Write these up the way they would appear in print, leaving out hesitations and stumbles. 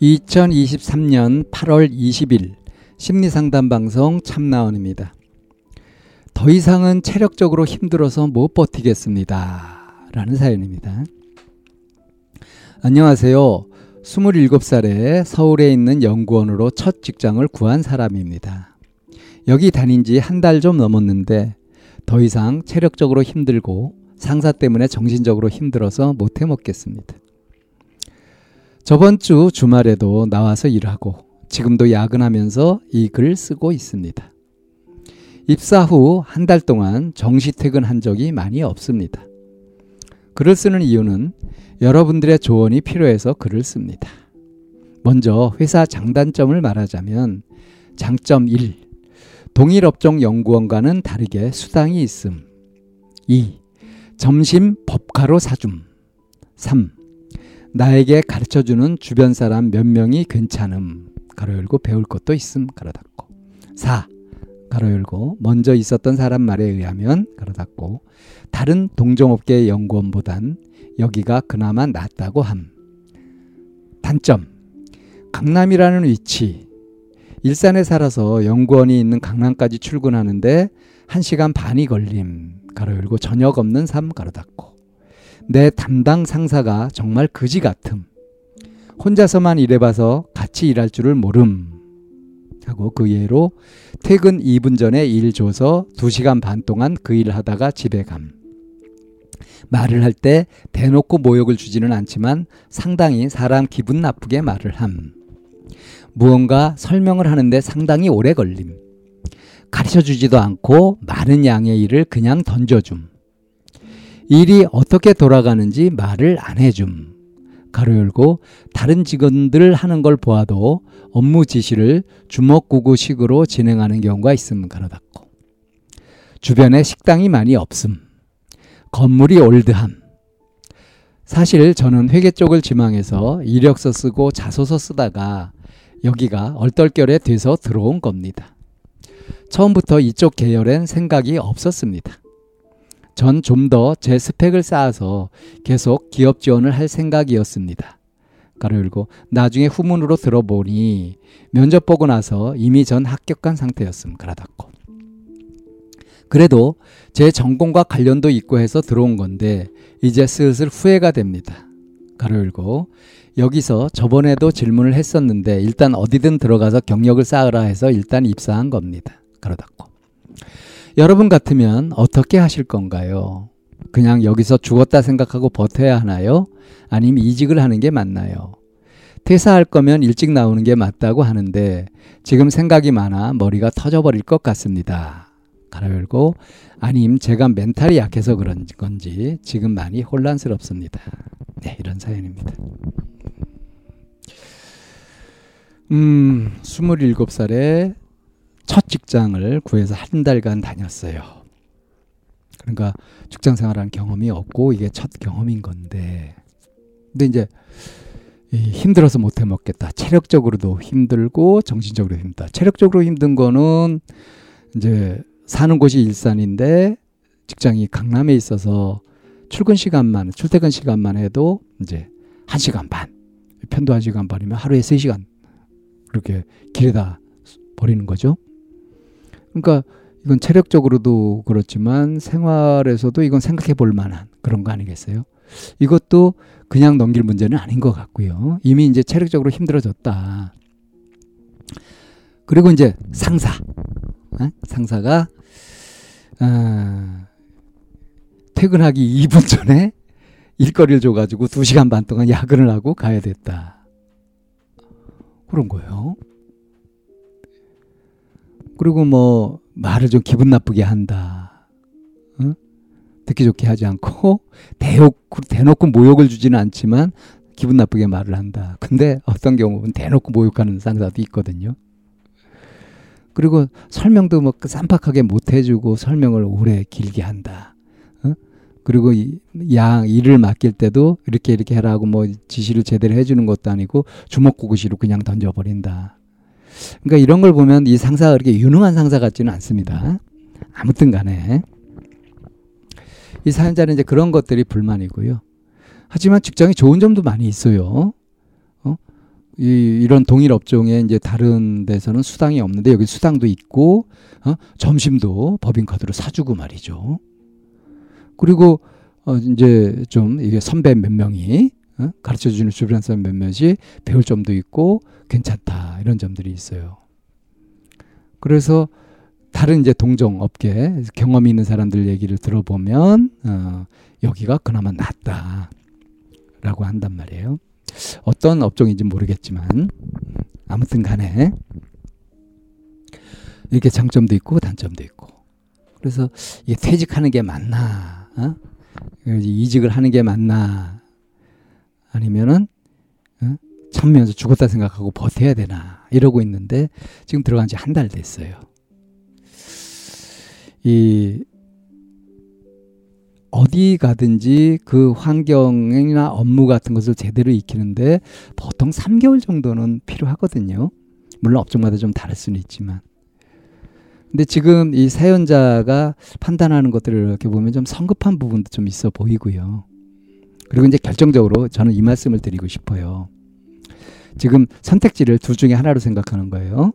2023년 8월 20일 심리상담방송 참나원입니다. 더 이상은 체력적으로 힘들어서 못 버티겠습니다. 라는 사연입니다. 안녕하세요. 27살에 서울에 있는 연구원으로 첫 직장을 구한 사람입니다. 여기 다닌 지 한 달 좀 넘었는데 더 이상 체력적으로 힘들고 상사 때문에 정신적으로 힘들어서 못 해먹겠습니다. 저번 주 주말에도 나와서 일하고 지금도 야근하면서 이 글 쓰고 있습니다. 입사 후 한 달 동안 정시 퇴근한 적이 많이 없습니다. 글을 쓰는 이유는 여러분들의 조언이 필요해서 글을 씁니다. 먼저 회사 장단점을 말하자면 장점 1. 동일 업종 연구원과는 다르게 수당이 있음. 2. 점심 법카로 사줌. 3. 나에게 가르쳐주는 주변 사람 몇 명이 괜찮음. 가로 열고 배울 것도 있음. 가로 닫고. 4. 가로 열고 먼저 있었던 사람 말에 의하면 가로 닫고 다른 동종업계의 연구원보단 여기가 그나마 낫다고 함. 단점. 강남이라는 위치. 일산에 살아서 연구원이 있는 강남까지 출근하는데 1시간 반이 걸림. 가로 열고 저녁 없는 삶. 가로 닫고. 내 담당 상사가 정말 거지 같음. 혼자서만 일해봐서 같이 일할 줄을 모름. 하고 그 예로 퇴근 2분 전에 일 줘서 2시간 반 동안 그 일 하다가 집에 감. 말을 할 때 대놓고 모욕을 주지는 않지만 상당히 사람 기분 나쁘게 말을 함. 무언가 설명을 하는데 상당히 오래 걸림. 가르쳐주지도 않고 많은 양의 일을 그냥 던져줌. 일이 어떻게 돌아가는지 말을 안 해줌. 가로 열고 다른 직원들 하는 걸 보아도 업무 지시를 주먹구구식으로 진행하는 경우가 있음. 가로 닫고. 주변에 식당이 많이 없음. 건물이 올드함. 사실 저는 회계 쪽을 지망해서 이력서 쓰고 자소서 쓰다가 여기가 얼떨결에 돼서 들어온 겁니다. 처음부터 이쪽 계열엔 생각이 없었습니다. 전 좀 더 제 스펙을 쌓아서 계속 기업 지원을 할 생각이었습니다. 가로 열고 나중에 후문으로 들어보니 면접 보고 나서 이미 전 합격한 상태였음. 가로 닫고. 그래도 제 전공과 관련도 있고 해서 들어온 건데 이제 슬슬 후회가 됩니다. 가로 열고 여기서 저번에도 질문을 했었는데 일단 어디든 들어가서 경력을 쌓으라 해서 일단 입사한 겁니다. 가로 닫고. 여러분 같으면 어떻게 하실 건가요? 그냥 여기서 죽었다 생각하고 버텨야 하나요? 아니면 이직을 하는 게 맞나요? 퇴사할 거면 일찍 나오는 게 맞다고 하는데 지금 생각이 많아 머리가 터져버릴 것 같습니다. 가로 열고 아님 제가 멘탈이 약해서 그런 건지 지금 많이 혼란스럽습니다. 네, 이런 사연입니다. 27살에 첫 직장을 구해서 한 달간 다녔어요. 그러니까 직장 생활한 경험이 없고 이게 첫 경험인 건데 근데 이제 힘들어서 못 해먹겠다. 체력적으로도 힘들고 정신적으로 힘들다. 체력적으로 힘든 거는 이제 사는 곳이 일산인데 직장이 강남에 있어서 출퇴근 시간만 해도 이제 1시간 반, 편도 1시간 반이면 하루에 3시간 그렇게 길에다 버리는 거죠. 그러니까 이건 체력적으로도 그렇지만 생활에서도 이건 생각해 볼 만한 그런 거 아니겠어요? 이것도 그냥 넘길 문제는 아닌 것 같고요. 이미 이제 체력적으로 힘들어졌다. 그리고 이제 상사가 퇴근하기 2분 전에 일거리를 줘가지고 2시간 반 동안 야근을 하고 가야 됐다. 그런 거예요. 그리고 말을 좀 기분 나쁘게 한다. 듣기 좋게 하지 않고 대놓고 모욕을 주지는 않지만 기분 나쁘게 말을 한다. 근데 어떤 경우는 대놓고 모욕하는 상사도 있거든요. 그리고 설명도 뭐 쌈박하게 못 해주고 설명을 오래 길게 한다. 어? 그리고 일을 맡길 때도 이렇게 해라고 뭐 지시를 제대로 해주는 것도 아니고 주먹구구시로 그냥 던져버린다. 그러니까 이런 걸 보면 이 상사가 그렇게 유능한 상사 같지는 않습니다. 아무튼 간에 이 사연자는 이제 그런 것들이 불만이고요. 하지만 직장에 좋은 점도 많이 있어요. 이런 동일 업종에 이제 다른 데서는 수당이 없는데 여기 수당도 있고, 점심도 법인카드로 사주고 말이죠. 그리고 이제 좀 이게 선배 몇 명이 가르쳐주는 주변 사람 몇 명이 배울 점도 있고 괜찮다 이런 점들이 있어요. 그래서 다른 이제 동종 업계 경험이 있는 사람들 얘기를 들어보면 여기가 그나마 낫다라고 한단 말이에요. 어떤 업종인지 모르겠지만 아무튼 간에 이렇게 장점도 있고 단점도 있고 그래서 이게 퇴직하는 게 맞나 이직을 하는 게 맞나 아니면은 참면서 죽었다 생각하고 버텨야 되나 이러고 있는데 지금 들어간 지 한 달 됐어요. 이 어디 가든지 그 환경이나 업무 같은 것을 제대로 익히는데 보통 3개월 정도는 필요하거든요. 물론 업종마다 좀 다를 수는 있지만. 근데 지금 이 사연자가 판단하는 것들을 이렇게 보면 좀 성급한 부분도 좀 있어 보이고요. 그리고 이제 결정적으로 저는 이 말씀을 드리고 싶어요. 지금 선택지를 둘 중에 하나로 생각하는 거예요.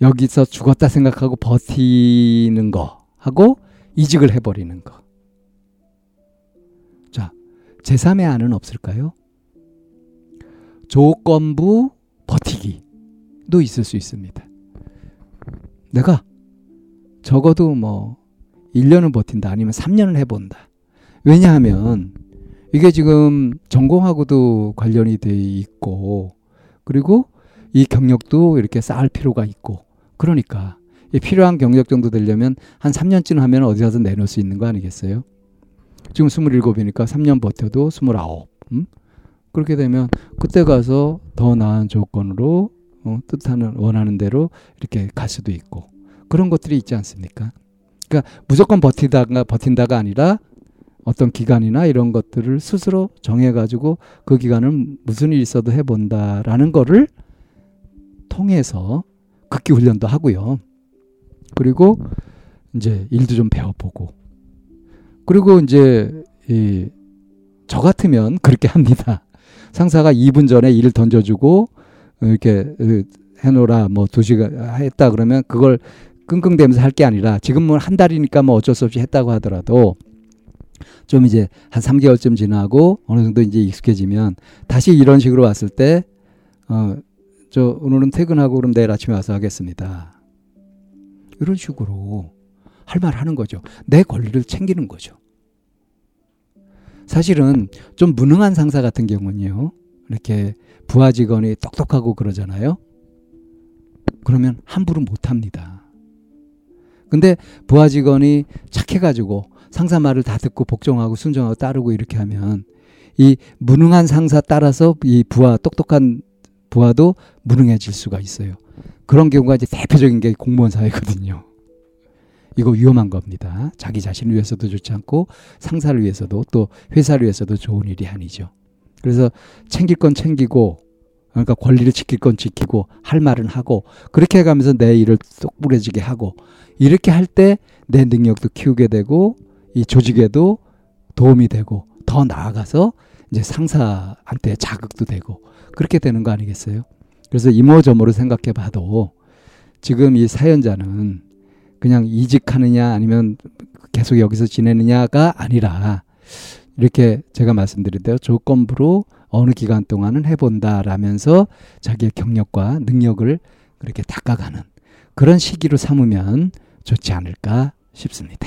여기서 죽었다 생각하고 버티는 거 하고 이직을 해버리는 거. 자, 제3의 안은 없을까요? 조건부 버티기도 있을 수 있습니다. 내가 적어도 뭐 1년은 버틴다 아니면 3년을 해본다. 왜냐하면 이게 지금 전공하고도 관련이 돼 있고 그리고 이 경력도 이렇게 쌓을 필요가 있고 그러니까 필요한 경력 정도 되려면 한 3년쯤 하면 어디 가서 내놓을 수 있는 거 아니겠어요? 지금 27이니까 3년 버텨도 29. 그렇게 되면 그때 가서 더 나은 조건으로 원하는 대로 이렇게 갈 수도 있고 그런 것들이 있지 않습니까? 그러니까 무조건 버틴다가 아니라 어떤 기간이나 이런 것들을 스스로 정해가지고 그 기간은 무슨 일이 있어도 해본다라는 거를 통해서 극기 훈련도 하고요. 그리고 이제 일도 좀 배워보고 그리고 이제 저 같으면 그렇게 합니다. 상사가 2분 전에 일을 던져주고 이렇게 해놓으라 뭐 2시간 했다 그러면 그걸 끙끙대면서 할 게 아니라 지금 뭐 한 달이니까 뭐 어쩔 수 없이 했다고 하더라도 좀 이제 한 3개월쯤 지나고 어느 정도 이제 익숙해지면 다시 이런 식으로 왔을 때 저 오늘은 퇴근하고 그럼 내일 아침에 와서 하겠습니다. 이런 식으로 할 말 하는 거죠. 내 권리를 챙기는 거죠. 사실은 좀 무능한 상사 같은 경우는요. 이렇게 부하 직원이 똑똑하고 그러잖아요. 그러면 함부로 못합니다. 근데 부하 직원이 착해가지고 상사 말을 다 듣고 복종하고 순종하고 따르고 이렇게 하면 이 무능한 상사 따라서 이 똑똑한 부하도 무능해질 수가 있어요. 그런 경우가 이제 대표적인 게 공무원 사회거든요. 이거 위험한 겁니다. 자기 자신을 위해서도 좋지 않고 상사를 위해서도 또 회사를 위해서도 좋은 일이 아니죠. 그래서 챙길 건 챙기고 그러니까 권리를 지킬 건 지키고 할 말은 하고 그렇게 해가면서 내 일을 똑부러지게 하고 이렇게 할 때 내 능력도 키우게 되고 이 조직에도 도움이 되고 더 나아가서 이제 상사한테 자극도 되고 그렇게 되는 거 아니겠어요? 그래서 이모저모로 생각해 봐도 지금 이 사연자는 그냥 이직하느냐 아니면 계속 여기서 지내느냐가 아니라 이렇게 제가 말씀드린 대로 조건부로 어느 기간 동안은 해본다라면서 자기의 경력과 능력을 그렇게 닦아가는 그런 시기로 삼으면 좋지 않을까 싶습니다.